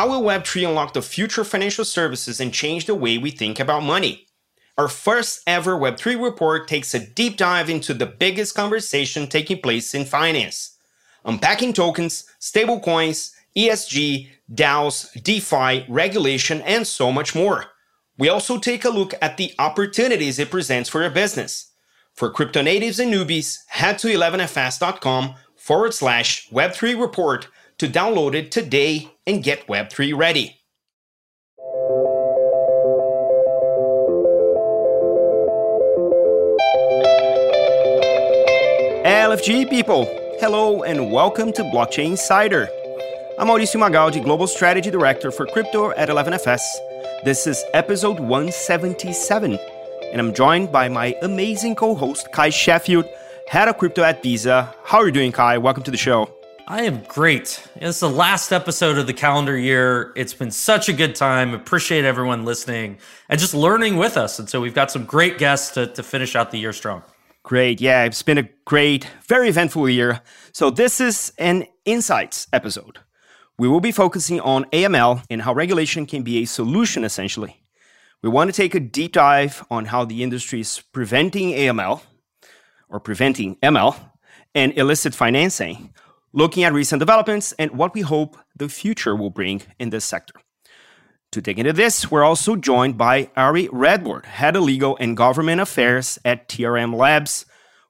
How will Web3 unlock the future of financial services and change the way we think about money? Our first ever Web3 report takes a deep dive into the biggest conversation taking place in finance. Unpacking tokens, stablecoins, ESG, DAOs, DeFi, regulation, and so much more. We also take a look at the opportunities it presents for your business. For crypto natives and newbies, head to 11fs.com/Web3Report to download it today and get Web3 ready. LFG people, hello and welcome to Blockchain Insider. I'm Mauricio Magaldi, Global Strategy Director for Crypto at 11FS. This is episode 177, and I'm joined by my amazing co-host, Cuy Sheffield, Head of Crypto at Visa. How are you doing, Cuy? Welcome to the show. I am great. It's the last episode of the calendar year. It's been such a good time. Appreciate everyone listening and just learning with us. And so we've got some great guests to finish out the year strong. Great. Yeah, it's been a great, very eventful year. So this is an Insights episode. We will be focusing on AML and how regulation can be a solution, essentially. We want to take a deep dive on how the industry is preventing AML, or preventing ML, and illicit financing, looking at recent developments and what we hope the future will bring in this sector. To dig into this, we're also joined by Ari Redbord, Head of Legal and Government Affairs at TRM Labs.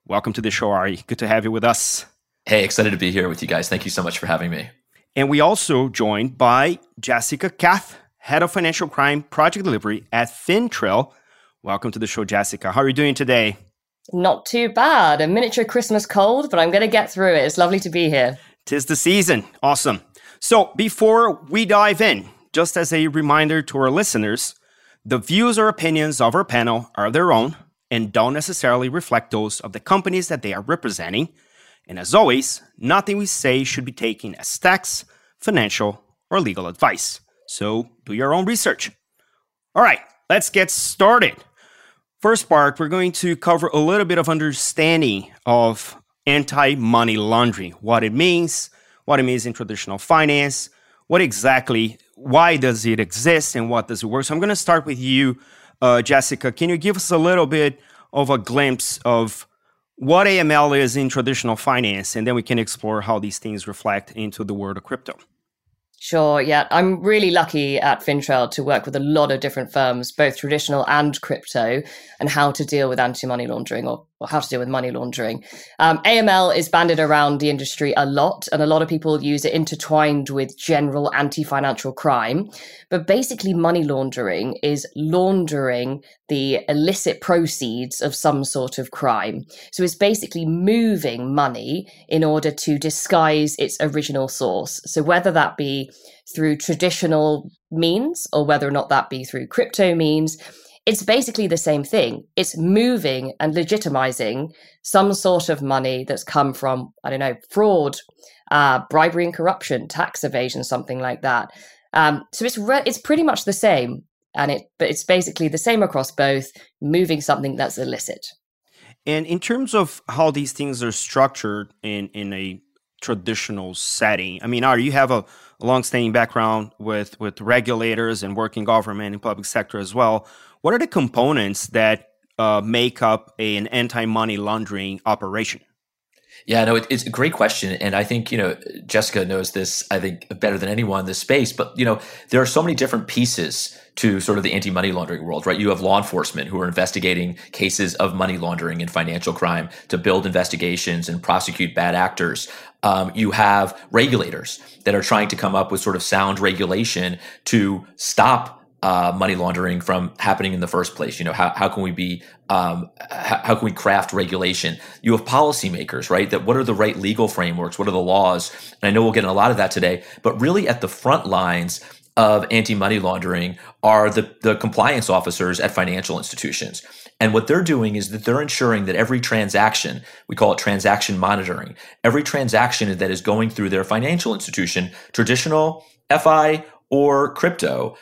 Welcome to the show, Ari. Good to have you with us. Hey, excited to be here with you guys. Thank you so much for having me. And we also joined by Jessica Cath, Head of Financial Crime Project Delivery at Fintrail. Welcome to the show, Jessica. How are you doing today? Not too bad. A miniature Christmas cold, but I'm going to get through it. It's lovely to be here. 'Tis the season. Awesome. So before we dive in, just as a reminder to our listeners, the views or opinions of our panel are their own and don't necessarily reflect those of the companies that they are representing. And as always, nothing we say should be taken as tax, financial, or legal advice. So do your own research. All right, let's get started. First part, we're going to cover a little bit of understanding of anti-money laundering, what it means in traditional finance, what exactly, why does it exist, and what does it work? So I'm going to start with you, Jessica. Can you give us a little bit of a glimpse of what AML is in traditional finance, and then we can explore how these things reflect into the world of crypto? Sure, yeah. I'm really lucky at Fintrail to work with a lot of different firms, both traditional and crypto, and how to deal with anti-money laundering or how to deal with money laundering. AML is banded around the industry a lot, and a lot of people use it intertwined with general anti-financial crime. But basically, money laundering is laundering the illicit proceeds of some sort of crime. So it's basically moving money in order to disguise its original source. So whether that be through traditional means or whether or not that be through crypto means, it's basically the same thing. It's moving and legitimizing some sort of money that's come from, fraud, bribery and corruption, tax evasion, something like that. So it's pretty much the same. But it's basically the same across both, moving something that's illicit. And in terms of how these things are structured in a traditional setting, Ari, you have a long-standing background with regulators and working government and public sector as well. What are the components that make up an anti-money laundering operation? Yeah, no, it's a great question. And I think, Jessica knows this, I think, better than anyone in this space. But, there are so many different pieces to sort of the anti-money laundering world, right? You have law enforcement who are investigating cases of money laundering and financial crime to build investigations and prosecute bad actors. You have regulators that are trying to come up with sort of sound regulation to stop money laundering from happening in the first place. How can we be, how can we craft regulation? You have policymakers, right? That what are the right legal frameworks? What are the laws? And I know we'll get in a lot of that today, but really at the front lines of anti-money laundering are the compliance officers at financial institutions. And what they're doing is that they're ensuring that every transaction, we call it transaction monitoring, every transaction that is going through their financial institution, traditional, FI, or crypto,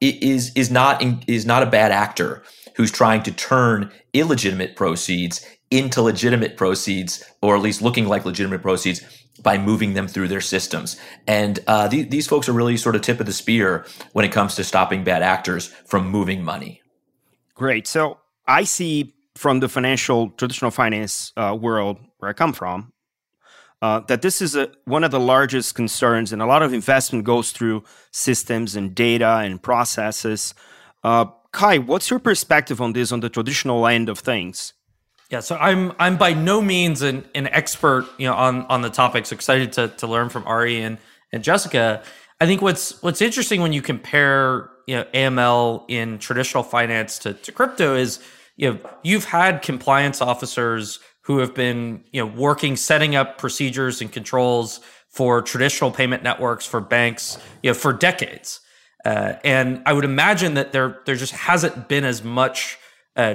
is not a bad actor who's trying to turn illegitimate proceeds into legitimate proceeds, or at least looking like legitimate proceeds, by moving them through their systems. And these folks are really sort of tip of the spear when it comes to stopping bad actors from moving money. Great. So I see from the traditional finance world where I come from, that this is one of the largest concerns, and a lot of investment goes through systems and data and processes. Cuy, what's your perspective on this on the traditional end of things? Yeah, so I'm by no means an expert, on the topic. So excited to learn from Ari and Jessica. I think what's interesting when you compare, AML in traditional finance to crypto is, you've had compliance officers who have been, working, setting up procedures and controls for traditional payment networks for banks, for decades. And I would imagine that there just hasn't been as much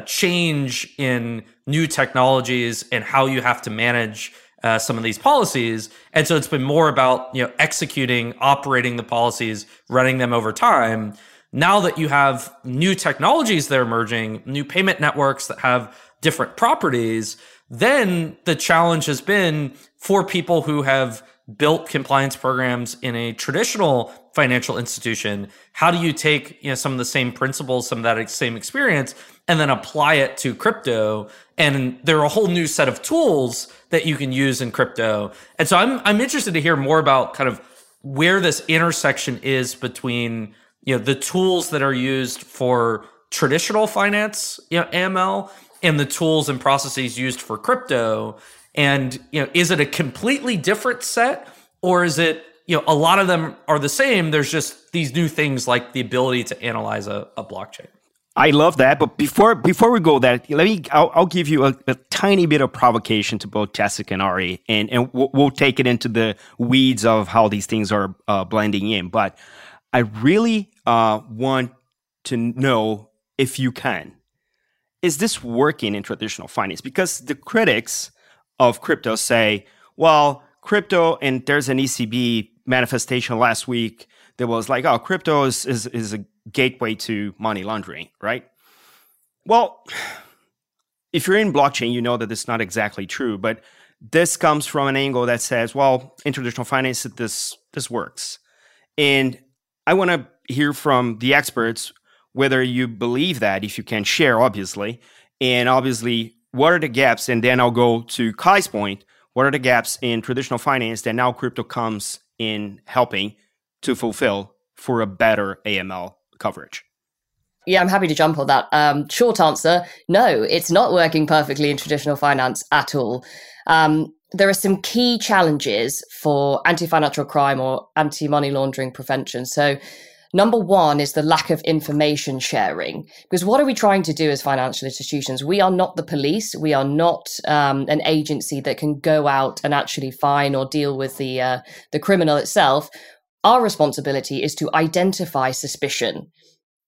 change in new technologies and how you have to manage some of these policies. And so it's been more about, executing, operating the policies, running them over time. Now that you have new technologies that are emerging, new payment networks that have different properties, then the challenge has been for people who have built compliance programs in a traditional financial institution. How do you take, some of the same principles, some of that same experience, and then apply it to crypto? And there are a whole new set of tools that you can use in crypto. And so I'm interested to hear more about kind of where this intersection is between, the tools that are used for traditional finance, AML, and the tools and processes used for crypto. And, is it a completely different set, or is it, a lot of them are the same? There's just these new things like the ability to analyze a blockchain. I love that. But before we go there, I'll give you a tiny bit of provocation to both Jessica and Ari, and we'll take it into the weeds of how these things are blending in. But I really want to know if you can. Is this working in traditional finance? Because the critics of crypto say, well, crypto, and there's an ECB manifestation last week that was like, oh, crypto is a gateway to money laundering, right? Well, if you're in blockchain, you know that it's not exactly true, but this comes from an angle that says, well, in traditional finance, this works. And I want to hear from the experts whether you believe that, if you can share, obviously, and obviously, what are the gaps? And then I'll go to Cuy's point. What are the gaps in traditional finance that now crypto comes in helping to fulfill for a better AML coverage? Yeah, I'm happy to jump on that. Short answer, no, it's not working perfectly in traditional finance at all. There are some key challenges for anti-financial crime or anti-money laundering prevention. So number one is the lack of information sharing, because what are we trying to do as financial institutions? We are not the police. We are not an agency that can go out and actually fine or deal with the criminal itself. Our responsibility is to identify suspicion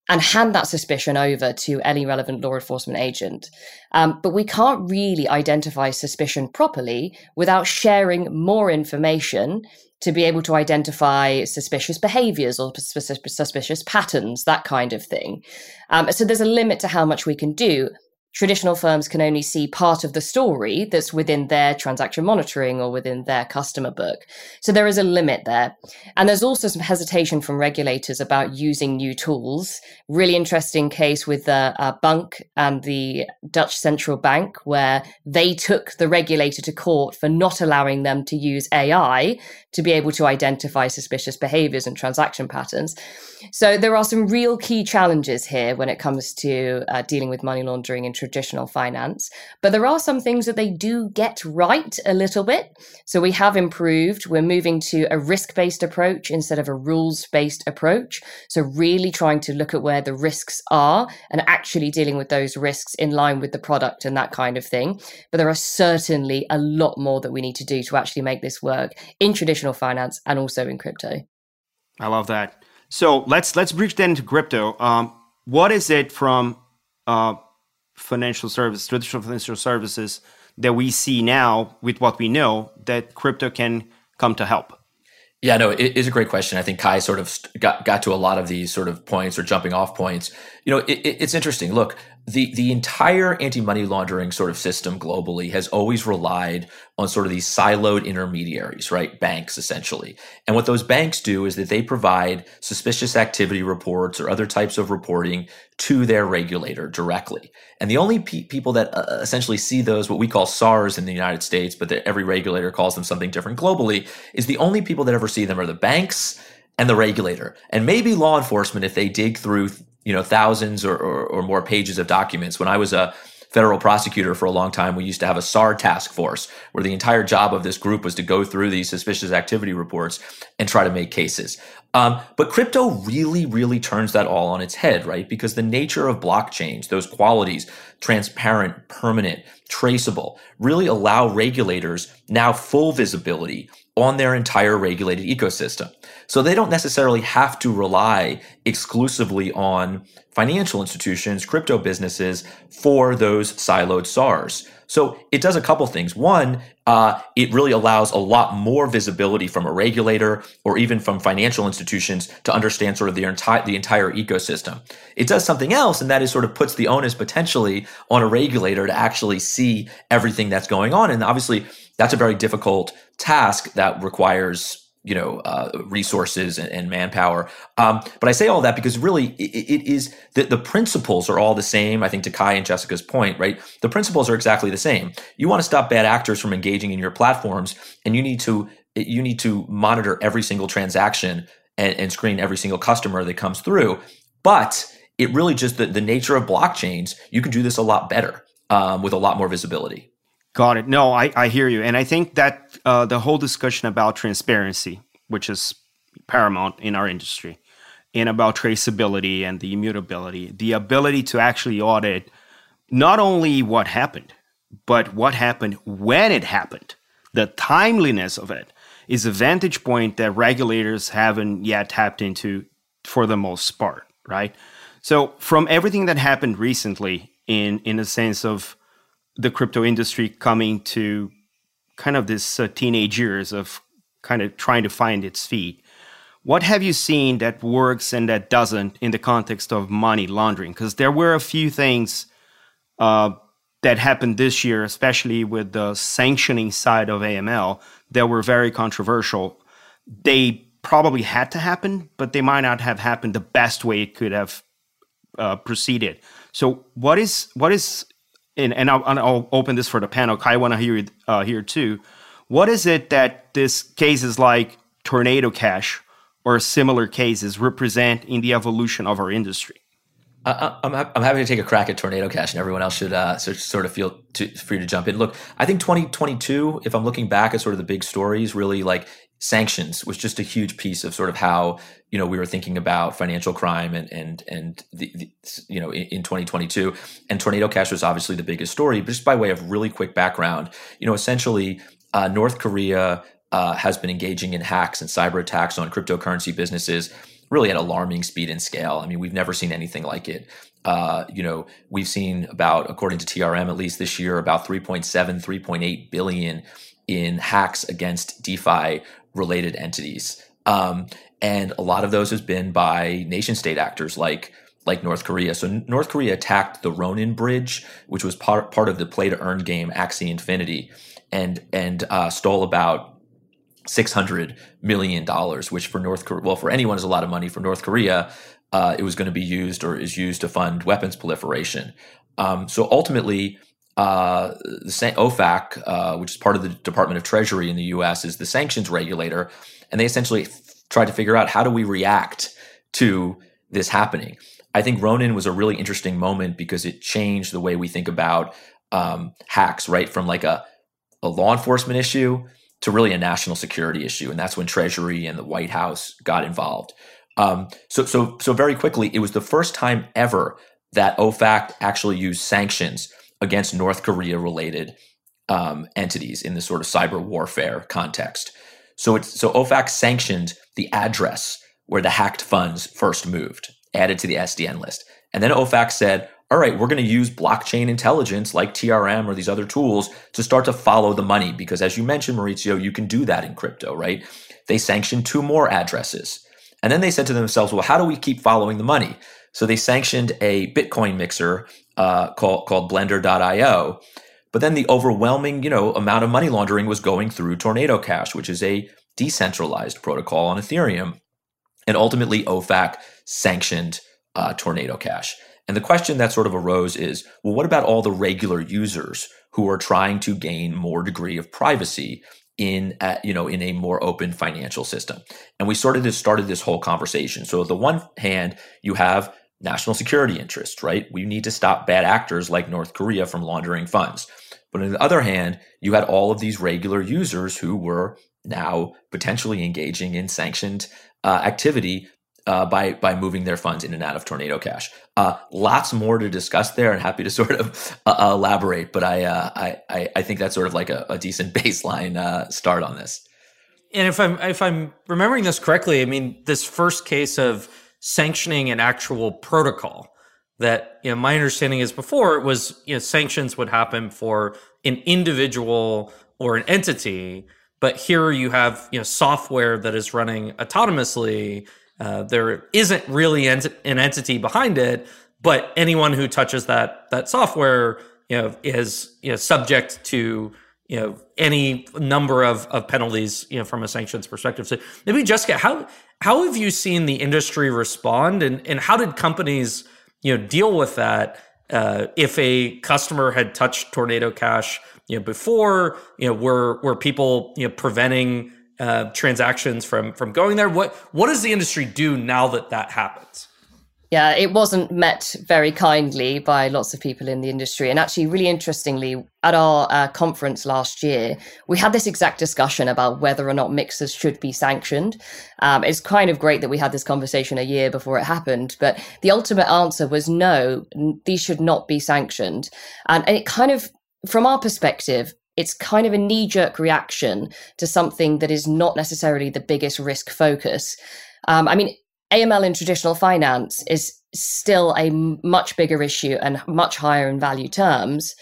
and hand that suspicion over to any relevant law enforcement agent. But we can't really identify suspicion properly without sharing more information to be able to identify suspicious behaviors or suspicious patterns, that kind of thing. So there's a limit to how much we can do. Traditional firms can only see part of the story that's within their transaction monitoring or within their customer book. So there is a limit there. And there's also some hesitation from regulators about using new tools. Really interesting case with Bank and the Dutch Central Bank, where they took the regulator to court for not allowing them to use AI to be able to identify suspicious behaviors and transaction patterns. So there are some real key challenges here when it comes to dealing with money laundering in traditional finance. But there are some things that they do get right a little bit. So we have improved. We're moving to a risk-based approach instead of a rules-based approach. So really trying to look at where the risks are and actually dealing with those risks in line with the product and that kind of thing. But there are certainly a lot more that we need to do to actually make this work in traditional finance and also in crypto. I love that. So let's bridge then to crypto. What is it from traditional financial services that we see now with what we know that crypto can come to help? Yeah, no, it is a great question. I think Cuy sort of got to a lot of these sort of points or jumping off points. It's interesting. Look, the entire anti-money laundering sort of system globally has always relied on sort of these siloed intermediaries, right? Banks, essentially. And what those banks do is that they provide suspicious activity reports or other types of reporting to their regulator directly. And the only people that essentially see those, what we call SARs in the United States, but every regulator calls them something different globally, is the only people that ever see them are the banks and the regulator. And maybe law enforcement, if they dig through thousands or more pages of documents. When I was a federal prosecutor for a long time, we used to have a SAR task force where the entire job of this group was to go through these suspicious activity reports and try to make cases. But crypto really, really turns that all on its head, right? Because the nature of blockchains, those qualities, transparent, permanent, traceable, really allow regulators now full visibility on their entire regulated ecosystem. So they don't necessarily have to rely exclusively on financial institutions, crypto businesses for those siloed SARs. So it does a couple things. One, it really allows a lot more visibility from a regulator or even from financial institutions to understand sort of the entire ecosystem. It does something else, and that is sort of puts the onus potentially on a regulator to actually see everything that's going on. And obviously, that's a very difficult task that requires resources and manpower. But I say all that because really it is the principles are all the same. I think to Kai and Jessica's point, right? The principles are exactly the same. You want to stop bad actors from engaging in your platforms, and you need to monitor every single transaction and screen every single customer that comes through. But it really just the nature of blockchains, you can do this a lot better with a lot more visibility. Got it. No, I hear you. And I think that the whole discussion about transparency, which is paramount in our industry, and about traceability and the immutability, the ability to actually audit not only what happened, but what happened when it happened, the timeliness of it is a vantage point that regulators haven't yet tapped into for the most part, right? So from everything that happened recently in a sense of the crypto industry coming to kind of this teenage years of kind of trying to find its feet. What have you seen that works and that doesn't in the context of money laundering? Because there were a few things that happened this year, especially with the sanctioning side of AML, that were very controversial. They probably had to happen, but they might not have happened the best way it could have proceeded. So what is And I'll open this for the panel. Kai, I want to hear it here too. What is it that these cases like Tornado Cash or similar cases represent in the evolution of our industry? I'm happy to take a crack at Tornado Cash, and everyone else should sort of feel free to jump in. Look, I think 2022, if I'm looking back at sort of the big stories, really like sanctions was just a huge piece of sort of how we were thinking about financial crime and the in 2022. And Tornado Cash was obviously the biggest story. But just by way of really quick background, essentially North Korea has been engaging in hacks and cyber attacks on cryptocurrency businesses really at alarming speed and scale. I mean, we've never seen anything like it. We've seen about, according to TRM at least this year, about 3.8 billion in hacks against DeFi related entities. And a lot of those has been by nation state actors like North Korea. So North Korea attacked the Ronin Bridge, which was part of the play to earn game Axie Infinity, and stole about $600 million, which for North Korea, well, for anyone is a lot of money. For North Korea, it was going to be used or is used to fund weapons proliferation. So ultimately, the OFAC, which is part of the Department of Treasury in the U.S., is the sanctions regulator, and they essentially tried to figure out how do we react to this happening. I think Ronin was a really interesting moment because it changed the way we think about hacks, right, from like a law enforcement issue to really a national security issue, and that's when Treasury and the White House got involved. So very quickly, it was the first time ever that OFAC actually used sanctions against North Korea-related entities in this sort of cyber warfare context. So OFAC sanctioned the address where the hacked funds first moved, added to the SDN list. And then OFAC said, all right, we're going to use blockchain intelligence like TRM or these other tools to start to follow the money. Because as you mentioned, Mauricio, you can do that in crypto, right? They sanctioned two more addresses. And then they said to themselves, well, how do we keep following the money? So they sanctioned a Bitcoin mixer called Blender.io. But then the overwhelming, amount of money laundering was going through Tornado Cash, which is a decentralized protocol on Ethereum. And ultimately, OFAC sanctioned Tornado Cash. And the question that sort of arose is, well, what about all the regular users who are trying to gain more degree of privacy in a more open financial system? And we sort of just started this whole conversation. So on the one hand, you have national security interests, right? We need to stop bad actors like North Korea from laundering funds. But on the other hand, you had all of these regular users who were now potentially engaging in sanctioned activity by moving their funds in and out of Tornado Cash. Lots more to discuss there, and happy to sort of elaborate. But I think that's sort of like a decent baseline start on this. And if I'm remembering this correctly, I mean, this first case of sanctioning an actual protocol that, my understanding is before it was, sanctions would happen for an individual or an entity, but here you have, software that is running autonomously. There isn't really an entity behind it, but anyone who touches that software, is, subject to, any number of penalties, from a sanctions perspective. So maybe, Jessica, how have you seen the industry respond, and how did companies, deal with that? If a customer had touched Tornado Cash, before, were people, preventing transactions from going there? What does the industry do now that happens? Yeah, it wasn't met very kindly by lots of people in the industry. And actually, really interestingly, at our conference last year, we had this exact discussion about whether or not mixers should be sanctioned. It's kind of great that we had this conversation a year before it happened, but the ultimate answer was no, these should not be sanctioned. And it kind of, from our perspective, it's kind of a knee-jerk reaction to something that is not necessarily the biggest risk focus. AML in traditional finance is still a much bigger issue and much higher in value terms,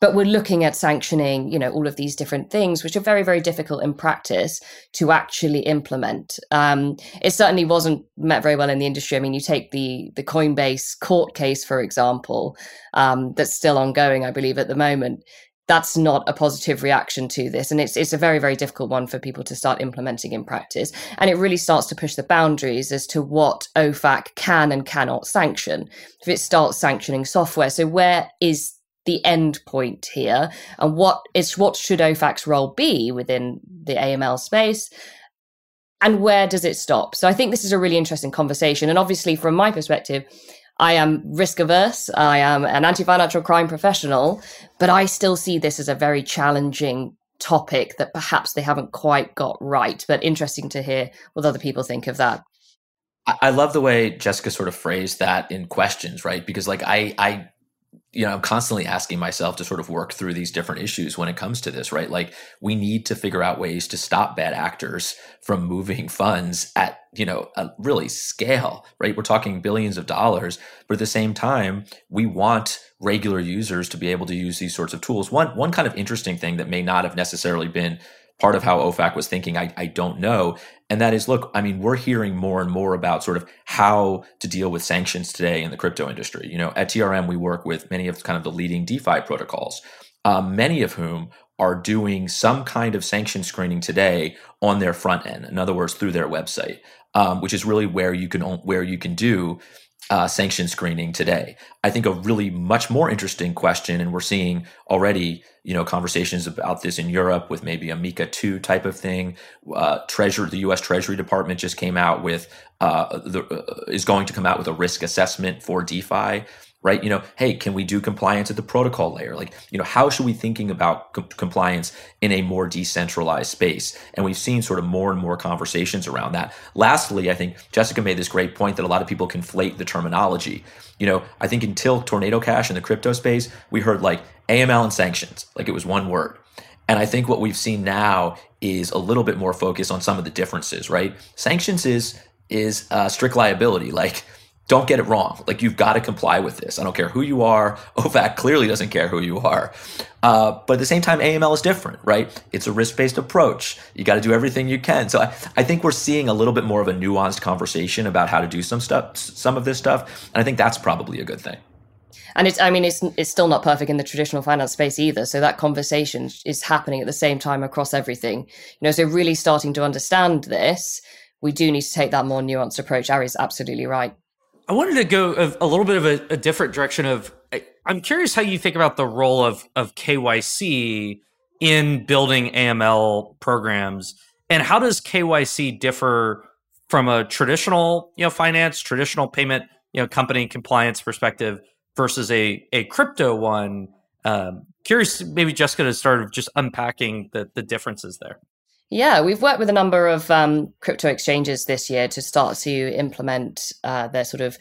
but we're looking at sanctioning, all of these different things, which are very, very difficult in practice to actually implement. It certainly wasn't met very well in the industry. I mean, you take the Coinbase court case, for example, that's still ongoing, I believe, at the moment. That's not a positive reaction to this. And it's a very, very difficult one for people to start implementing in practice. And it really starts to push the boundaries as to what OFAC can and cannot sanction. If it starts sanctioning software, so where is the end point here? And what should OFAC's role be within the AML space? And where does it stop? So I think this is a really interesting conversation. And obviously, from my perspective, I am risk averse. I am an anti-financial crime professional, but I still see this as a very challenging topic that perhaps they haven't quite got right. But interesting to hear what other people think of that. I love the way Jessica sort of phrased that in questions, right? Because like I'm constantly asking myself to sort of work through these different issues when it comes to this, right? Like we need to figure out ways to stop bad actors from moving funds at, a really scale, right? We're talking billions of dollars, but at the same time, we want regular users to be able to use these sorts of tools. One kind of interesting thing that may not have necessarily been part of how OFAC was thinking, I don't know. And that is, look, we're hearing more and more about sort of how to deal with sanctions today in the crypto industry. At TRM, we work with many of kind of the leading DeFi protocols, many of whom are doing some kind of sanction screening today on their front end. In other words, through their website, which is really where you can do sanction screening today. I think a really much more interesting question, and we're seeing already, conversations about this in Europe with maybe a MiCA 2 type of thing. The U.S. Treasury Department just came out with, is going to come out with a risk assessment for DeFi, right? Hey, can we do compliance at the protocol layer? Like, how should we thinking about compliance in a more decentralized space? And we've seen sort of more and more conversations around that. Lastly, I think Jessica made this great point that a lot of people conflate the terminology. I think until Tornado Cash in the crypto space, we heard like AML and sanctions, like it was one word. And I think what we've seen now is a little bit more focus on some of the differences, right? Sanctions is strict liability, like don't get it wrong. Like, you've got to comply with this. I don't care who you are. OFAC clearly doesn't care who you are. But at the same time, AML is different, right? It's a risk-based approach. You got to do everything you can. So I think we're seeing a little bit more of a nuanced conversation about how to do some stuff, some of this stuff. And I think that's probably a good thing. And it's, I mean, it's still not perfect in the traditional finance space either. So that conversation is happening at the same time across everything. You know, so really starting to understand this, we do need to take that more nuanced approach. Ari's absolutely right. I wanted to go a little bit of a different direction of, I'm curious how you think about the role of KYC in building AML programs, and how does KYC differ from a traditional, you know, finance, traditional payment, you know, company compliance perspective versus a crypto one? Curious, maybe Jessica, to start of just unpacking the differences there. Yeah, we've worked with a number of crypto exchanges this year to start to implement their sort of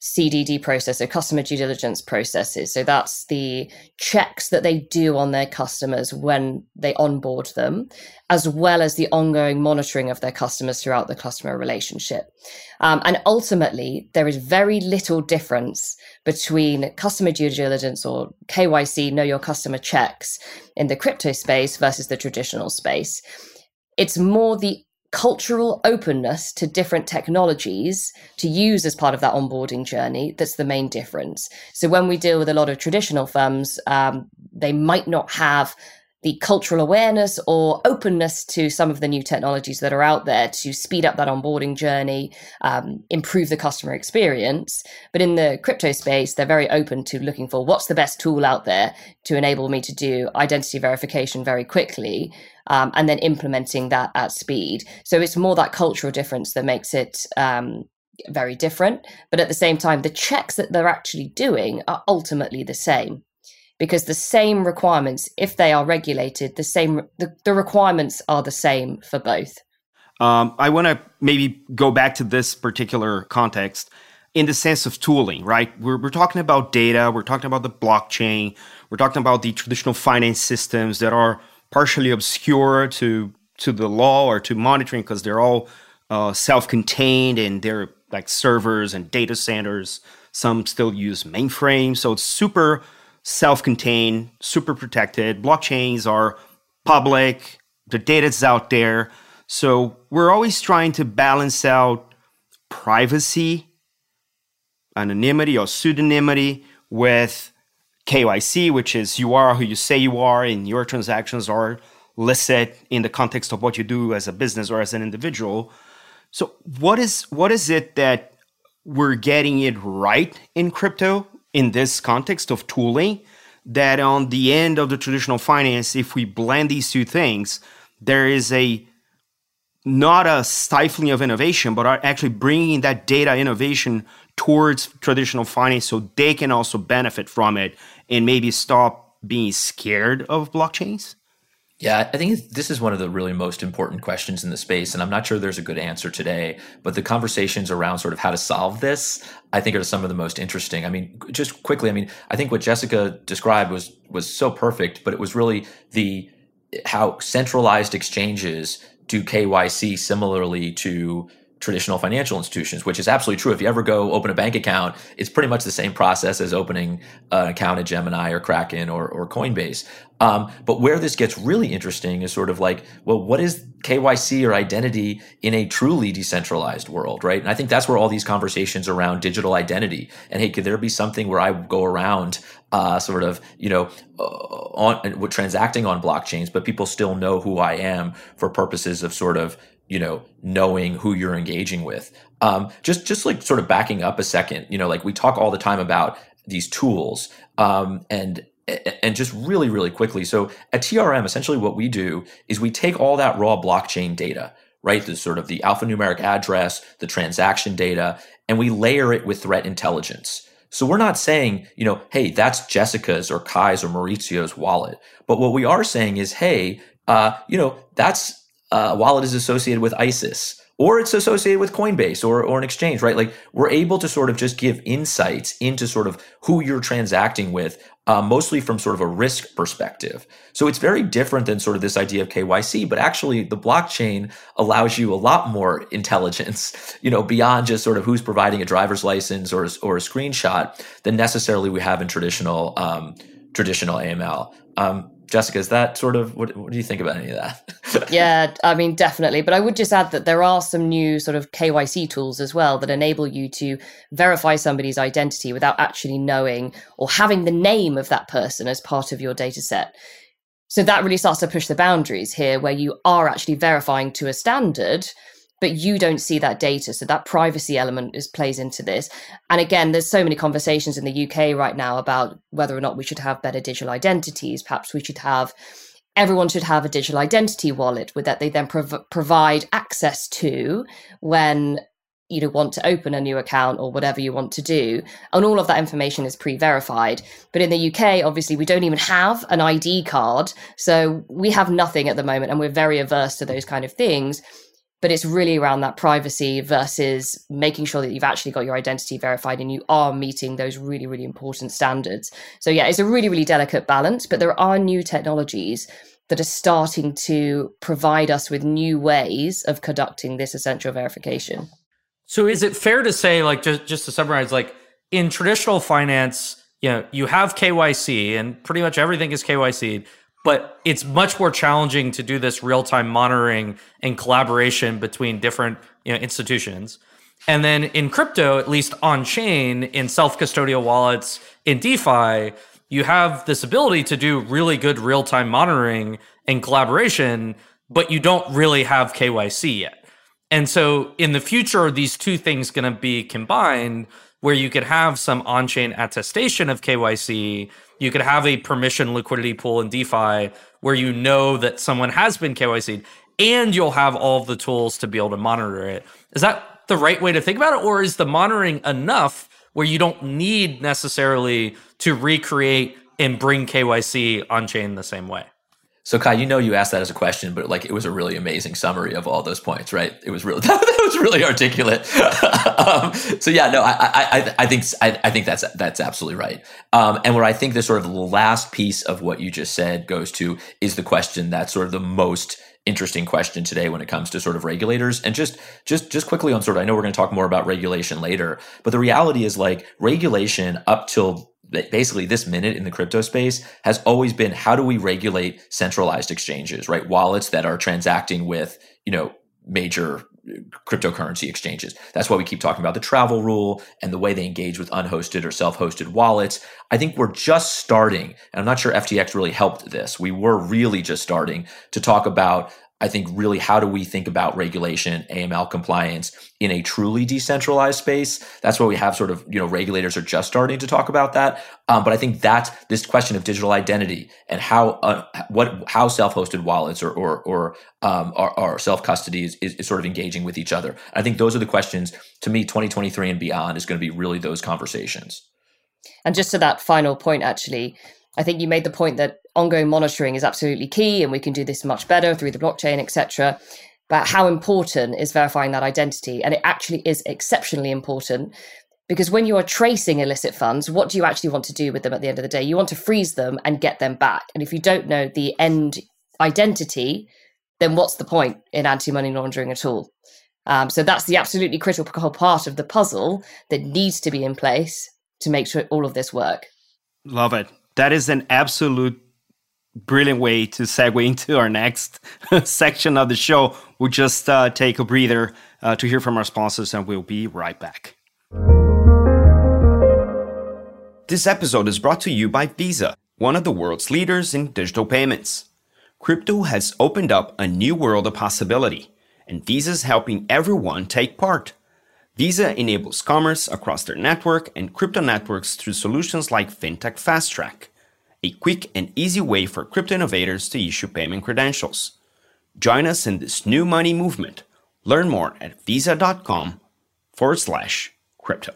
CDD process, so customer due diligence processes. So that's the checks that they do on their customers when they onboard them, as well as the ongoing monitoring of their customers throughout the customer relationship. And ultimately, there is very little difference between customer due diligence or KYC, know your customer checks, in the crypto space versus the traditional space. It's more the cultural openness to different technologies to use as part of that onboarding journey that's the main difference. So when we deal with a lot of traditional firms, they might not have the cultural awareness or openness to some of the new technologies that are out there to speed up that onboarding journey, improve the customer experience. But in the crypto space, they're very open to looking for what's the best tool out there to enable me to do identity verification very quickly, and then implementing that at speed. So it's more that cultural difference that makes it very different. But at the same time, the checks that they're actually doing are ultimately the same. Because the same requirements, if they are regulated, the requirements are the same for both. I want to maybe go back to this particular context in the sense of tooling, right? We're talking about data. We're talking about the blockchain. We're talking about the traditional finance systems that are partially obscure to the law or to monitoring, because they're all self-contained, and they're like servers and data centers. Some still use mainframe. So it's super self-contained, super protected. Blockchains are public. The data's out there. So we're always trying to balance out privacy, anonymity or pseudonymity with KYC, which is you are who you say you are, and your transactions are licit in the context of what you do as a business or as an individual. So what is it that we're getting it right in crypto in this context of tooling, that on the end of the traditional finance, if we blend these two things, there is not a stifling of innovation, but are actually bringing that data innovation towards traditional finance so they can also benefit from it and maybe stop being scared of blockchains? Yeah, I think this is one of the really most important questions in the space, and I'm not sure there's a good answer today, but the conversations around sort of how to solve this, I think, are some of the most interesting. I mean, just quickly, I mean, I think what Jessica described was so perfect, but it was really how centralized exchanges do KYC similarly to traditional financial institutions, which is absolutely true. If you ever go open a bank account, it's pretty much the same process as opening an account at Gemini or Kraken or Coinbase. But where this gets really interesting is sort of like, well, what is KYC or identity in a truly decentralized world, right? And I think that's where all these conversations around digital identity and, hey, could there be something where I go around transacting on blockchains, but people still know who I am for purposes of sort of, you know, knowing who you're engaging with. Just like sort of backing up a second, you know, like we talk all the time about these tools, and just really, really quickly. So at TRM, essentially what we do is we take all that raw blockchain data, right? The sort of the alphanumeric address, the transaction data, and we layer it with threat intelligence. So we're not saying, you know, hey, that's Jessica's or Kai's or Mauricio's wallet. But what we are saying is, hey, you know, that's wallet is associated with ISIS, or it's associated with Coinbase or an exchange, right? Like we're able to sort of just give insights into sort of who you're transacting with, mostly from sort of a risk perspective. So it's very different than sort of this idea of KYC, but actually the blockchain allows you a lot more intelligence, you know, beyond just sort of who's providing a driver's license or a screenshot than necessarily we have in traditional AML. Jessica, is that sort of, what do you think about any of that? Yeah, I mean, definitely. But I would just add that there are some new sort of KYC tools as well that enable you to verify somebody's identity without actually knowing or having the name of that person as part of your data set. So that really starts to push the boundaries here where you are actually verifying to a standard, but you don't see that data. So that privacy element plays into this. And again, there's so many conversations in the UK right now about whether or not we should have better digital identities. Perhaps we should have, everyone should have a digital identity wallet with that they then provide access to when you want to open a new account or whatever you want to do. And all of that information is pre-verified. But in the UK, obviously, we don't even have an ID card. So we have nothing at the moment, and we're very averse to those kind of things. But it's really around that privacy versus making sure that you've actually got your identity verified and you are meeting those really, really important standards. So yeah, it's a really, really delicate balance, but there are new technologies that are starting to provide us with new ways of conducting this essential verification. So is it fair to say, like, just to summarize, like in traditional finance, you have KYC and pretty much everything is KYC'd. But it's much more challenging to do this real-time monitoring and collaboration between different institutions. And then in crypto, at least on-chain, in self-custodial wallets, in DeFi, you have this ability to do really good real-time monitoring and collaboration, but you don't really have KYC yet. And so in the future, are these two things going to be combined where you could have some on-chain attestation of KYC? You could have a permission liquidity pool in DeFi where you know that someone has been KYC'd and you'll have all of the tools to be able to monitor it. Is that the right way to think about it? Or is the monitoring enough where you don't need necessarily to recreate and bring KYC on-chain the same way? So Kai, you asked that as a question, but like it was a really amazing summary of all those points, right? It was really that was really articulate. I think that's absolutely right. And where I think the sort of last piece of what you just said goes to is the question that's sort of the most interesting question today when it comes to sort of regulators. And just quickly on sort of, I know we're going to talk more about regulation later, but the reality is like regulation up till basically this minute in the crypto space has always been, how do we regulate centralized exchanges, right? Wallets that are transacting with, major cryptocurrency exchanges. That's why we keep talking about the travel rule and the way they engage with unhosted or self-hosted wallets. I think we're just starting, and I'm not sure FTX really helped this. We were really just starting to talk about, I think, really, how do we think about regulation, AML compliance in a truly decentralized space? That's why we have sort of, regulators are just starting to talk about that. But I think that's this question of digital identity and how self-hosted wallets or self-custody is sort of engaging with each other. I think those are the questions. To me, 2023 and beyond is going to be really those conversations. And just to that final point, actually, I think you made the point that ongoing monitoring is absolutely key and we can do this much better through the blockchain, etc. But how important is verifying that identity? And it actually is exceptionally important because when you are tracing illicit funds, what do you actually want to do with them at the end of the day? You want to freeze them and get them back. And if you don't know the end identity, then what's the point in anti-money laundering at all? So that's the absolutely critical part of the puzzle that needs to be in place to make sure all of this work. Love it. That is an absolute brilliant way to segue into our next section of the show. We'll just take a breather to hear from our sponsors, and we'll be right back. This episode is brought to you by Visa, one of the world's leaders in digital payments. Crypto has opened up a new world of possibility, and Visa's helping everyone take part. Visa enables commerce across their network and crypto networks through solutions like Fintech Fast Track, a quick and easy way for crypto innovators to issue payment credentials. Join us in this new money movement. Learn more at visa.com/crypto.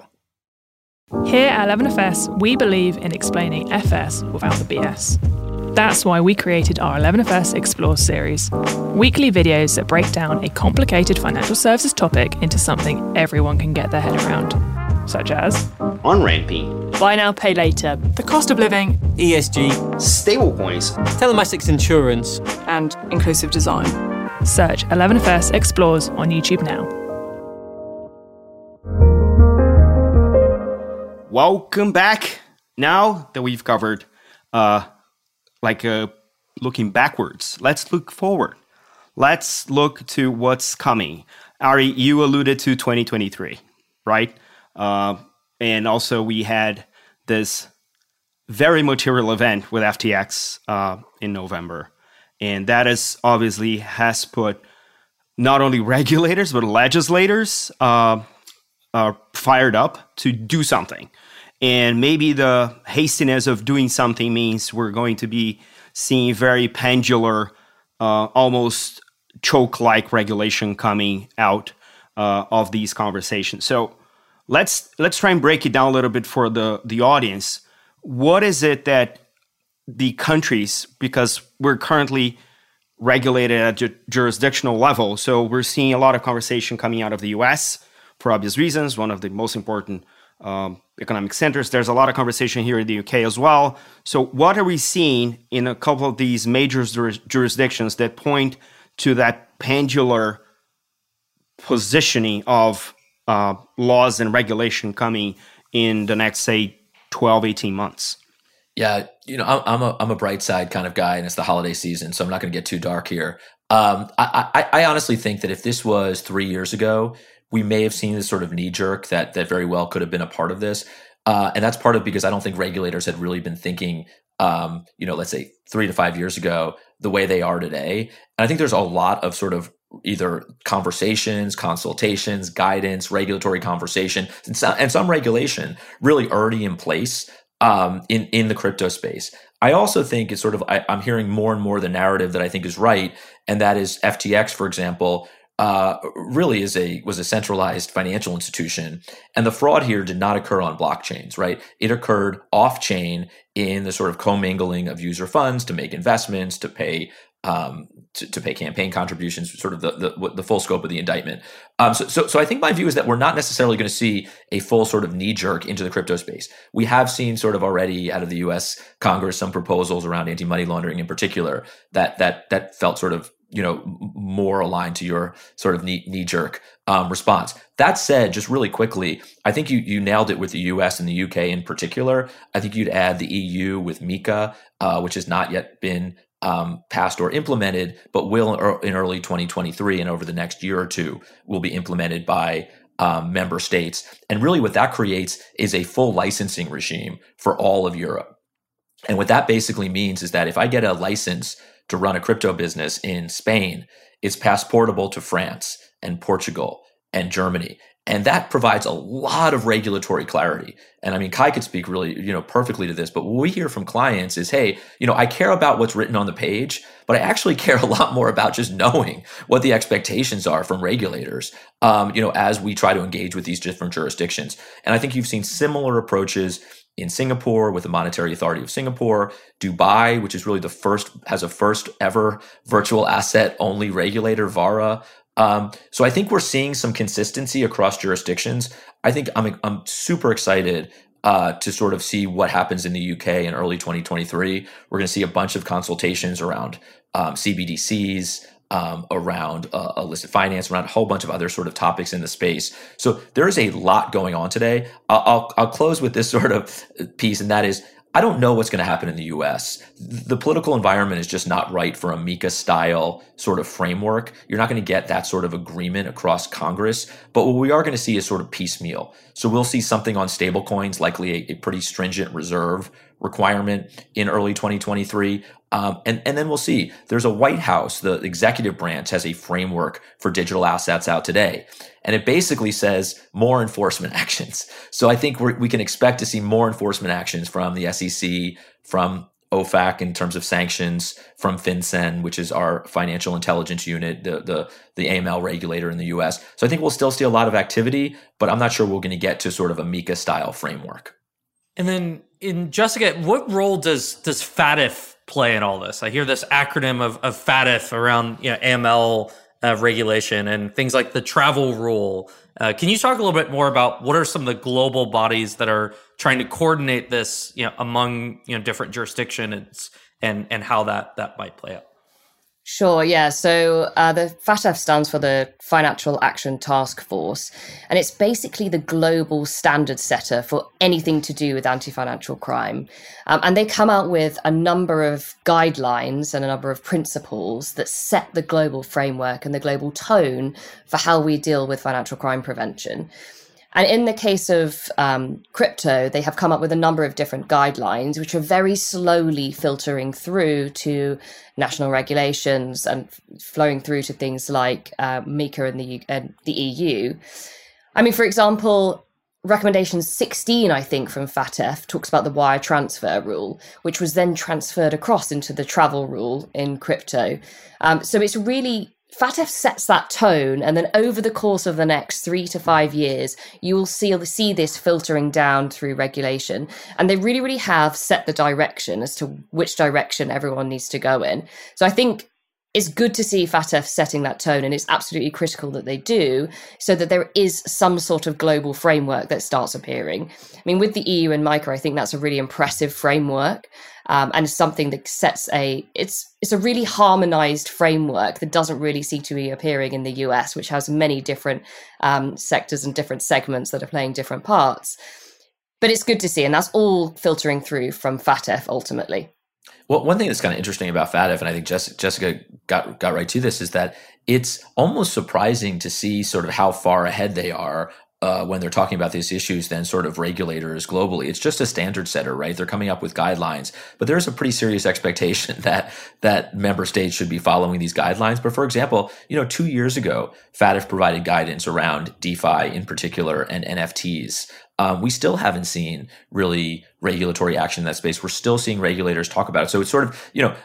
Here at 11FS, we believe in explaining FS without the BS. That's why we created our 11FS Explore series, weekly videos that break down a complicated financial services topic into something everyone can get their head around, such as on-ramping, buy now, pay later, the cost of living, ESG, stablecoins, telematics insurance, and inclusive design. Search 11FS Explores on YouTube now. Welcome back. Now that we've covered, looking backwards, let's look forward. Let's look to what's coming. Ari, you alluded to 2023, right? And also we had this very material event with FTX in November. And that is obviously has put not only regulators, but legislators are fired up to do something. And maybe the hastiness of doing something means we're going to be seeing very pendular, almost choke-like regulation coming out of these conversations. So let's try and break it down a little bit for the audience. What is it that the countries, because we're currently regulated at jurisdictional level, so we're seeing a lot of conversation coming out of the US for obvious reasons, one of the most important economic centers. There's a lot of conversation here in the UK as well. So what are we seeing in a couple of these major jurisdictions that point to that pendular positioning of laws and regulation coming in the next, say, 12, 18 months? Yeah, I'm a bright side kind of guy, and it's the holiday season, so I'm not going to get too dark here. I honestly think that if this was 3 years ago, we may have seen this sort of knee jerk that very well could have been a part of this, and that's part of because I don't think regulators had really been thinking, let's say 3 to 5 years ago, the way they are today. And I think there's a lot of sort of either conversations, consultations, guidance, regulatory conversation, and some regulation really already in place. In the crypto space. I also think it's sort of, I'm hearing more and more the narrative that I think is right. And that is FTX, for example, really was a centralized financial institution. And the fraud here did not occur on blockchains, right? It occurred off chain in the sort of commingling of user funds to make investments, to pay, to pay campaign contributions, sort of the full scope of the indictment. So I think my view is that we're not necessarily going to see a full sort of knee jerk into the crypto space. We have seen sort of already out of the U.S. Congress some proposals around anti-money laundering in particular that felt sort of more aligned to your sort of knee jerk response. That said, just really quickly, I think you nailed it with the US and the UK in particular. I think you'd add the EU with MiCA, which has not yet been passed or implemented, but will in early 2023 and over the next year or two will be implemented by member states. And really what that creates is a full licensing regime for all of Europe. And what that basically means is that if I get a license to run a crypto business in Spain, it's passportable to France and Portugal and Germany. And that provides a lot of regulatory clarity. And I mean, Kai could speak really, perfectly to this, but what we hear from clients is, hey, I care about what's written on the page, but I actually care a lot more about just knowing what the expectations are from regulators, as we try to engage with these different jurisdictions. And I think you've seen similar approaches in Singapore with the Monetary Authority of Singapore, Dubai, which is really has a first ever virtual asset only regulator, VARA. So I think we're seeing some consistency across jurisdictions. I think I'm super excited to sort of see what happens in the UK in early 2023. We're going to see a bunch of consultations around CBDCs, around illicit finance, around a whole bunch of other sort of topics in the space. So there is a lot going on today. I'll close with this sort of piece, and that is, I don't know what's going to happen in the US. The political environment is just not right for a MiCA style sort of framework. You're not going to get that sort of agreement across Congress. But what we are going to see is sort of piecemeal. So we'll see something on stablecoins, likely a pretty stringent reserve requirement in early 2023. And then we'll see. There's a White House, the executive branch has a framework for digital assets out today. And it basically says more enforcement actions. So I think we can expect to see more enforcement actions from the SEC, from OFAC in terms of sanctions, from FinCEN, which is our financial intelligence unit, the AML regulator in the US. So I think we'll still see a lot of activity, but I'm not sure we're going to get to sort of a MiCA style framework. And then in Jessica, what role does FATF play in all this? I hear this acronym of FATF around, you know, AML regulation and things like the travel rule. Can you talk a little bit more about what are some of the global bodies that are trying to coordinate this, you know, among, you know, different jurisdictions and how that might play out? Sure, yeah. So the FATF stands for the Financial Action Task Force, and it's basically the global standard setter for anything to do with anti-financial crime. And they come out with a number of guidelines and a number of principles that set the global framework and the global tone for how we deal with financial crime prevention. And in the case of crypto, they have come up with a number of different guidelines, which are very slowly filtering through to national regulations and flowing through to things like MiCA and the EU. I mean, for example, recommendation 16, I think, from FATF talks about the wire transfer rule, which was then transferred across into the travel rule in crypto. So it's really... FATF sets that tone, and then over the course of the next 3 to 5 years, you will see this filtering down through regulation. And they really, really have set the direction as to which direction everyone needs to go in. So I think it's good to see FATF setting that tone, and it's absolutely critical that they do, so that there is some sort of global framework that starts appearing. I mean, with the EU and MiCA, I think that's a really impressive framework. And something that sets it's a really harmonized framework that doesn't really seem to be appearing in the US, which has many different sectors and different segments that are playing different parts. But it's good to see, and that's all filtering through from FATF ultimately. Well, one thing that's kind of interesting about FATF, and I think Jessica got right to this, is that it's almost surprising to see sort of how far ahead they are when they're talking about these issues than sort of regulators globally. It's just a standard setter, right? They're coming up with guidelines, but there's a pretty serious expectation that member states should be following these guidelines. But for example, you know, 2 years ago, FATF provided guidance around DeFi in particular and NFTs. We still haven't seen really regulatory action in that space. We're still seeing regulators talk about it. So it's sort of, you know,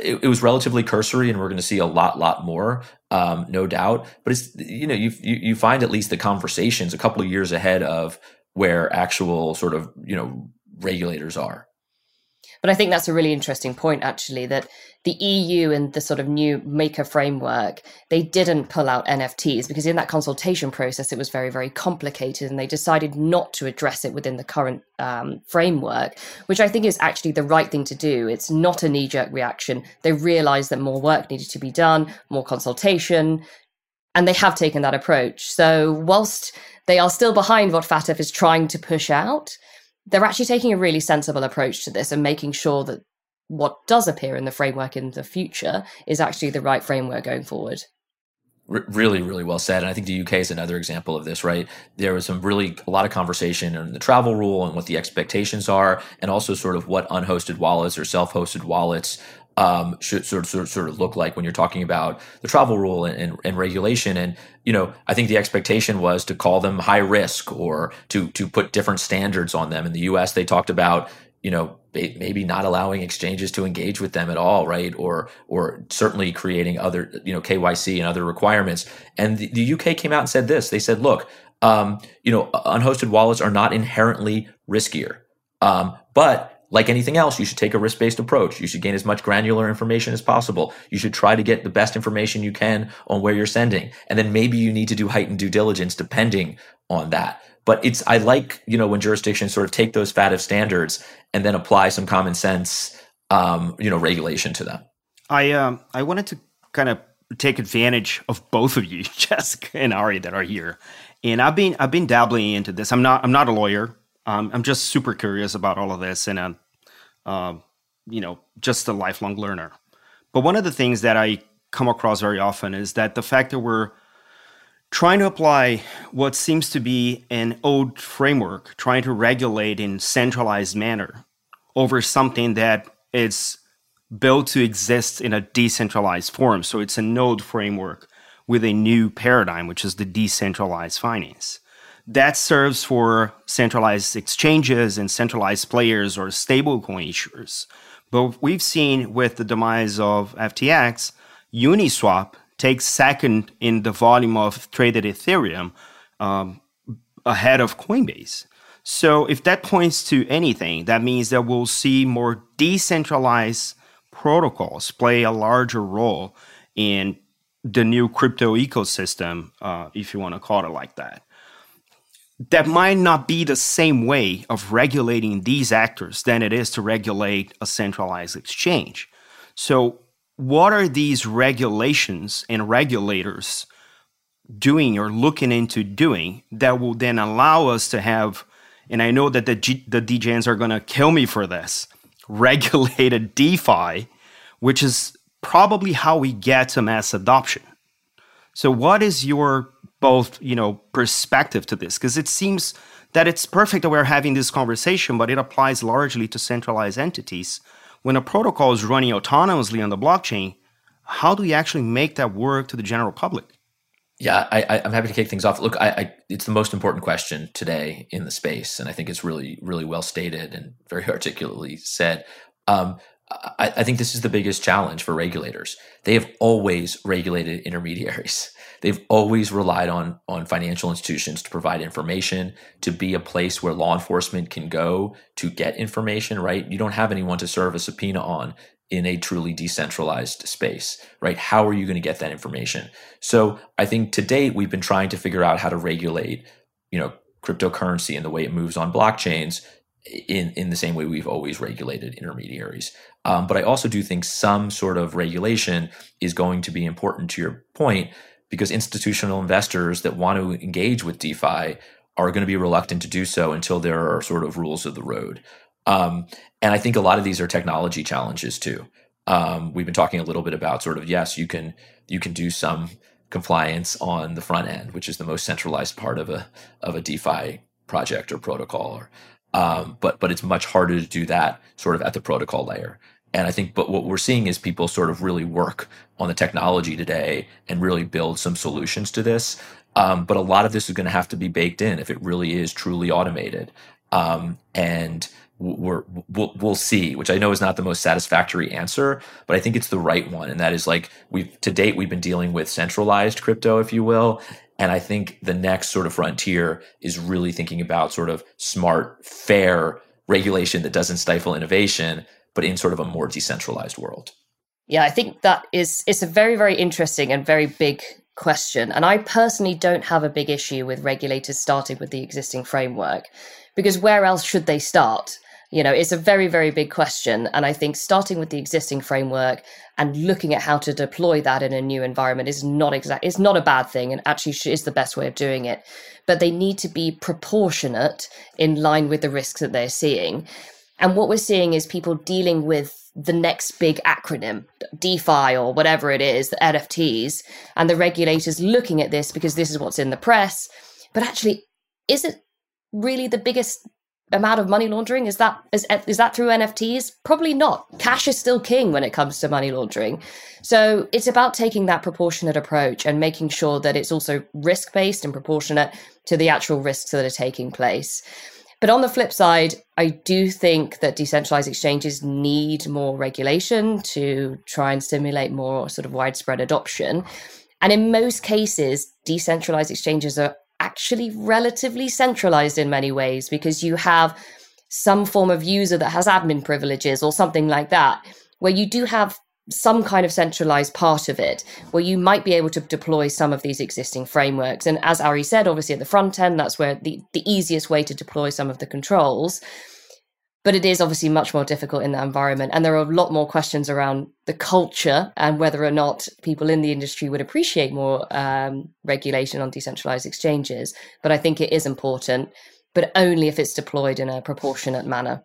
it was relatively cursory, and we're going to see a lot more, no doubt. But it's, you know, you find at least the conversations a couple of years ahead of where actual sort of, you know, regulators are. But I think that's a really interesting point, actually, that the EU and the sort of new MiCA framework, they didn't pull out NFTs because in that consultation process, it was very, very complicated, and they decided not to address it within the current framework, which I think is actually the right thing to do. It's not a knee-jerk reaction. They realized that more work needed to be done, more consultation, and they have taken that approach. So whilst they are still behind what FATF is trying to push out, they're actually taking a really sensible approach to this and making sure that what does appear in the framework in the future is actually the right framework going forward. Really, really well said. And I think the UK is another example of this, right? There was a lot of conversation on the travel rule and what the expectations are, and also sort of what unhosted wallets or self-hosted wallets should sort of look like when you're talking about the travel rule and regulation. And, you know, I think the expectation was to call them high risk or to put different standards on them. In the US, they talked about, you know, maybe not allowing exchanges to engage with them at all, right? Or certainly creating other, you know, KYC and other requirements. And the UK came out and said this. They said, look, you know, unhosted wallets are not inherently riskier. But like anything else, you should take a risk-based approach. You should gain as much granular information as possible. You should try to get the best information you can on where you're sending. And then maybe you need to do heightened due diligence depending on that. But I like, you know, when jurisdictions sort of take those FATF standards and then apply some common sense, you know, regulation to them. I wanted to kind of take advantage of both of you, Jessica and Ari, that are here. And I've been dabbling into this. I'm not a lawyer. I'm just super curious about all of this, and I'm, you know, just a lifelong learner. But one of the things that I come across very often is that the fact that we're trying to apply what seems to be an old framework, trying to regulate in centralized manner over something that is built to exist in a decentralized form. So it's an old framework with a new paradigm, which is the decentralized finance. That serves for centralized exchanges and centralized players or stablecoin issuers. But we've seen with the demise of FTX, Uniswap takes second in the volume of traded Ethereum ahead of Coinbase. So if that points to anything, that means that we'll see more decentralized protocols play a larger role in the new crypto ecosystem, if you want to call it like that. That might not be the same way of regulating these actors than it is to regulate a centralized exchange. So what are these regulations and regulators doing or looking into doing that will then allow us to have, and I know that the DJs are going to kill me for this, regulated DeFi, which is probably how we get to mass adoption. So what is your perspective to this? Because it seems that it's perfect that we're having this conversation, but it applies largely to centralized entities. When a protocol is running autonomously on the blockchain, how do we actually make that work to the general public? Yeah, I'm happy to kick things off. Look, it's the most important question today in the space, and I think it's really, really well stated and very articulately said. I think this is the biggest challenge for regulators. They have always regulated intermediaries. They've always relied on financial institutions to provide information, to be a place where law enforcement can go to get information, right? You don't have anyone to serve a subpoena on in a truly decentralized space, right? How are you going to get that information? So I think to date, we've been trying to figure out how to regulate, cryptocurrency and the way it moves on blockchains in the same way we've always regulated intermediaries. But I also do think some sort of regulation is going to be important to your point, because institutional investors that want to engage with DeFi are going to be reluctant to do so until there are sort of rules of the road. And I think a lot of these are technology challenges too. We've been talking a little bit about sort of, yes, you can do some compliance on the front end, which is the most centralized part of a DeFi project or protocol, but it's much harder to do that sort of at the protocol layer. And I think, but what we're seeing is people sort of really work on the technology today and really build some solutions to this. But a lot of this is going to have to be baked in if it really is truly automated. And we'll see, which I know is not the most satisfactory answer, but I think it's the right one. And that is like, to date, we've been dealing with centralized crypto, if you will. And I think the next sort of frontier is really thinking about sort of smart, fair regulation that doesn't stifle innovation, but in sort of a more decentralized world. Yeah, I think that it's a very, very interesting and very big question. And I personally don't have a big issue with regulators starting with the existing framework, because where else should they start? It's a very, very big question. And I think starting with the existing framework and looking at how to deploy that in a new environment is it's not a bad thing, and actually is the best way of doing it. But they need to be proportionate in line with the risks that they're seeing. And what we're seeing is people dealing with the next big acronym, DeFi or whatever it is, the NFTs, and the regulators looking at this because this is what's in the press. But actually, is it really the biggest amount of money laundering? Is that through NFTs? Probably not. Cash is still king when it comes to money laundering. So it's about taking that proportionate approach and making sure that it's also risk-based and proportionate to the actual risks that are taking place. But on the flip side, I do think that decentralized exchanges need more regulation to try and stimulate more sort of widespread adoption. And in most cases, decentralized exchanges are actually relatively centralized in many ways, because you have some form of user that has admin privileges or something like that, where you do have some kind of centralized part of it, where you might be able to deploy some of these existing frameworks. And as Ari said, obviously at the front end, that's where the easiest way to deploy some of the controls. But it is obviously much more difficult in that environment. And there are a lot more questions around the culture and whether or not people in the industry would appreciate more regulation on decentralized exchanges. But I think it is important, but only if it's deployed in a proportionate manner.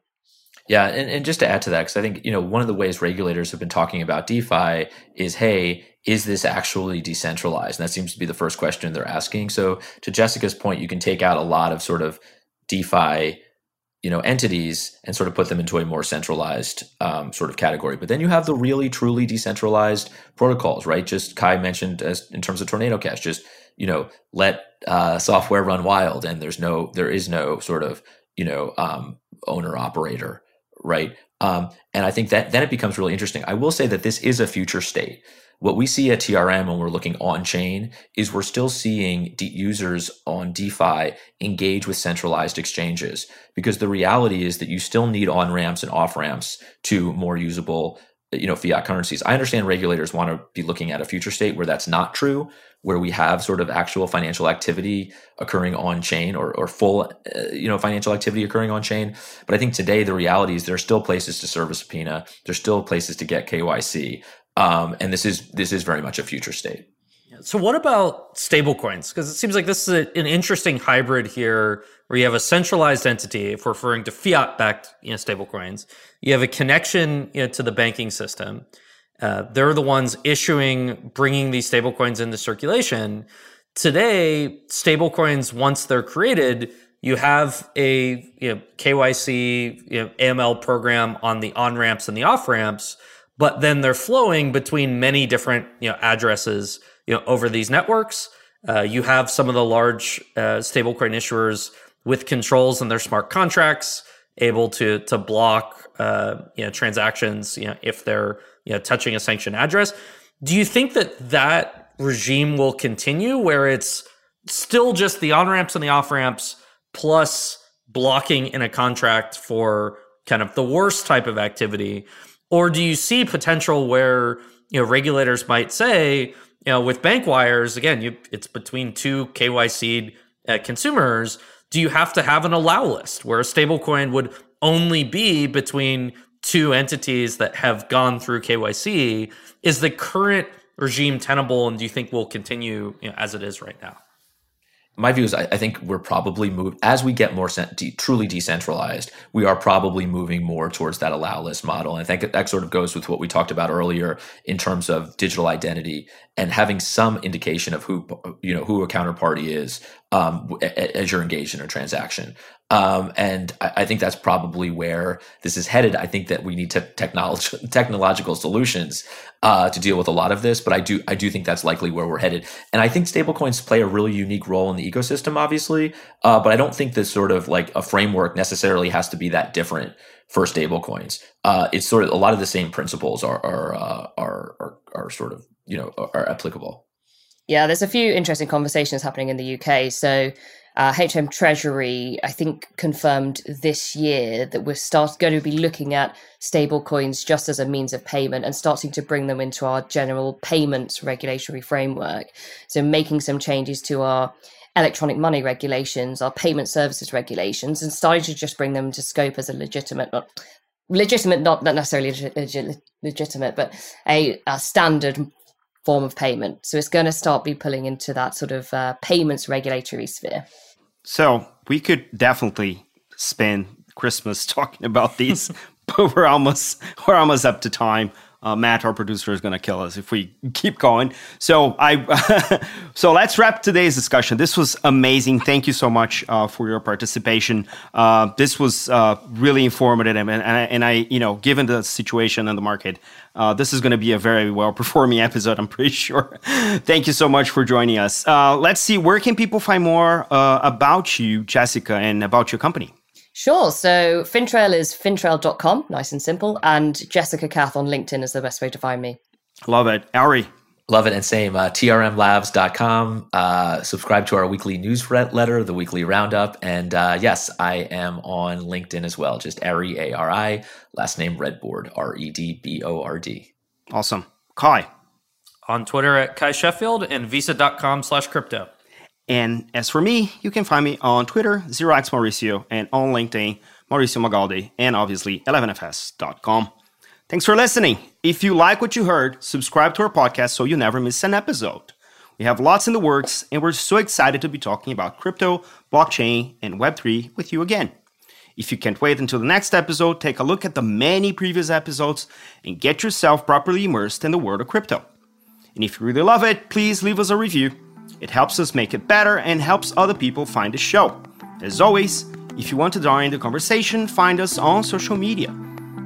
Yeah. And just to add to that, because I think, one of the ways regulators have been talking about DeFi is, hey, is this actually decentralized? And that seems to be the first question they're asking. So to Jessica's point, you can take out a lot of sort of DeFi, entities and sort of put them into a more centralized sort of category. But then you have the really, truly decentralized protocols, right? Just Kai mentioned as in terms of Tornado Cash, just, let software run wild, and there is no sort of, owner operator right? And I think that then it becomes really interesting. I will say that this is a future state. What we see at TRM when we're looking on-chain is we're still seeing users on DeFi engage with centralized exchanges, because the reality is that you still need on-ramps and off-ramps to more usable, fiat currencies. I understand regulators want to be looking at a future state where that's not true, where we have sort of actual financial activity occurring on-chain, or full, financial activity occurring on-chain. But I think today the reality is there are still places to serve a subpoena. There's still places to get KYC. And this is very much a future state. So what about stablecoins? Because it seems like this is an interesting hybrid here, where you have a centralized entity, if we're referring to fiat-backed stablecoins. You have a connection to the banking system. They're the ones bringing these stablecoins into circulation. Today, stablecoins, once they're created, you have a KYC, AML program on the on-ramps and the off-ramps. But then they're flowing between many different, addresses, over these networks. You have some of the large stablecoin issuers with controls in their smart contracts, able to block transactions, if they're touching a sanctioned address. Do you think that regime will continue, where it's still just the on-ramps and the off-ramps plus blocking in a contract for kind of the worst type of activity? Or do you see potential where, regulators might say, with bank wires, again, it's between two KYC'd consumers, do you have to have an allow list where a stablecoin would only be between two entities that have gone through KYC? Is the current regime tenable, and do you think will continue as it is right now? My view is I think we're probably moved, as we get more truly decentralized, we are probably moving more towards that allow list model. And I think that sort of goes with what we talked about earlier in terms of digital identity and having some indication of who a counterparty is as you're engaged in a transaction. And I think that's probably where this is headed. I think that we need technological solutions to deal with a lot of this, but I do think that's likely where we're headed. And I think stablecoins play a really unique role in the ecosystem, obviously, but I don't think this sort of like a framework necessarily has to be that different for stablecoins. It's sort of a lot of the same principles are sort of are applicable. Yeah, there's a few interesting conversations happening in the UK. So. HM Treasury, I think, confirmed this year that we're going to be looking at stablecoins just as a means of payment and starting to bring them into our general payments regulatory framework. So making some changes to our electronic money regulations, our payment services regulations, and starting to just bring them to scope as a legitimate, but a standard form of payment. So it's going to start be pulling into that sort of payments regulatory sphere. So we could definitely spend Christmas talking about these, but we're almost up to time. Matt, our producer, is going to kill us if we keep going. So so let's wrap today's discussion. This was amazing. Thank you so much for your participation. This was really informative, and I given the situation in the market. This is going to be a very well-performing episode, I'm pretty sure. Thank you so much for joining us. Let's see, where can people find more about you, Jessica, and about your company? Sure. So Fintrail is fintrail.com, nice and simple. And Jessica Cath on LinkedIn is the best way to find me. Love it. Ari? Love it. And same, trmlabs.com. Subscribe to our weekly newsletter, the weekly roundup. And yes, I am on LinkedIn as well. Just Ari, A-R-I, last name Redbord, R-E-D-B-O-R-D. Awesome. Cuy? On Twitter at Cuy Sheffield and visa.com/crypto. And as for me, you can find me on Twitter, 0xMauricio, and on LinkedIn, Mauricio Magaldi, and obviously 11fs.com. Thanks for listening. If you like what you heard, subscribe to our podcast so you never miss an episode. We have lots in the works, and we're so excited to be talking about crypto, blockchain, and Web3 with you again. If you can't wait until the next episode, take a look at the many previous episodes and get yourself properly immersed in the world of crypto. And if you really love it, please leave us a review. It helps us make it better and helps other people find the show. As always, if you want to join the conversation, find us on social media.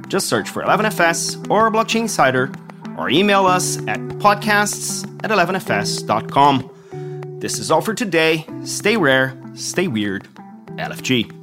Just search for 11FS or Blockchain Insider, or email us at podcasts@11fs.com. This is all for today. Stay rare, stay weird. LFG.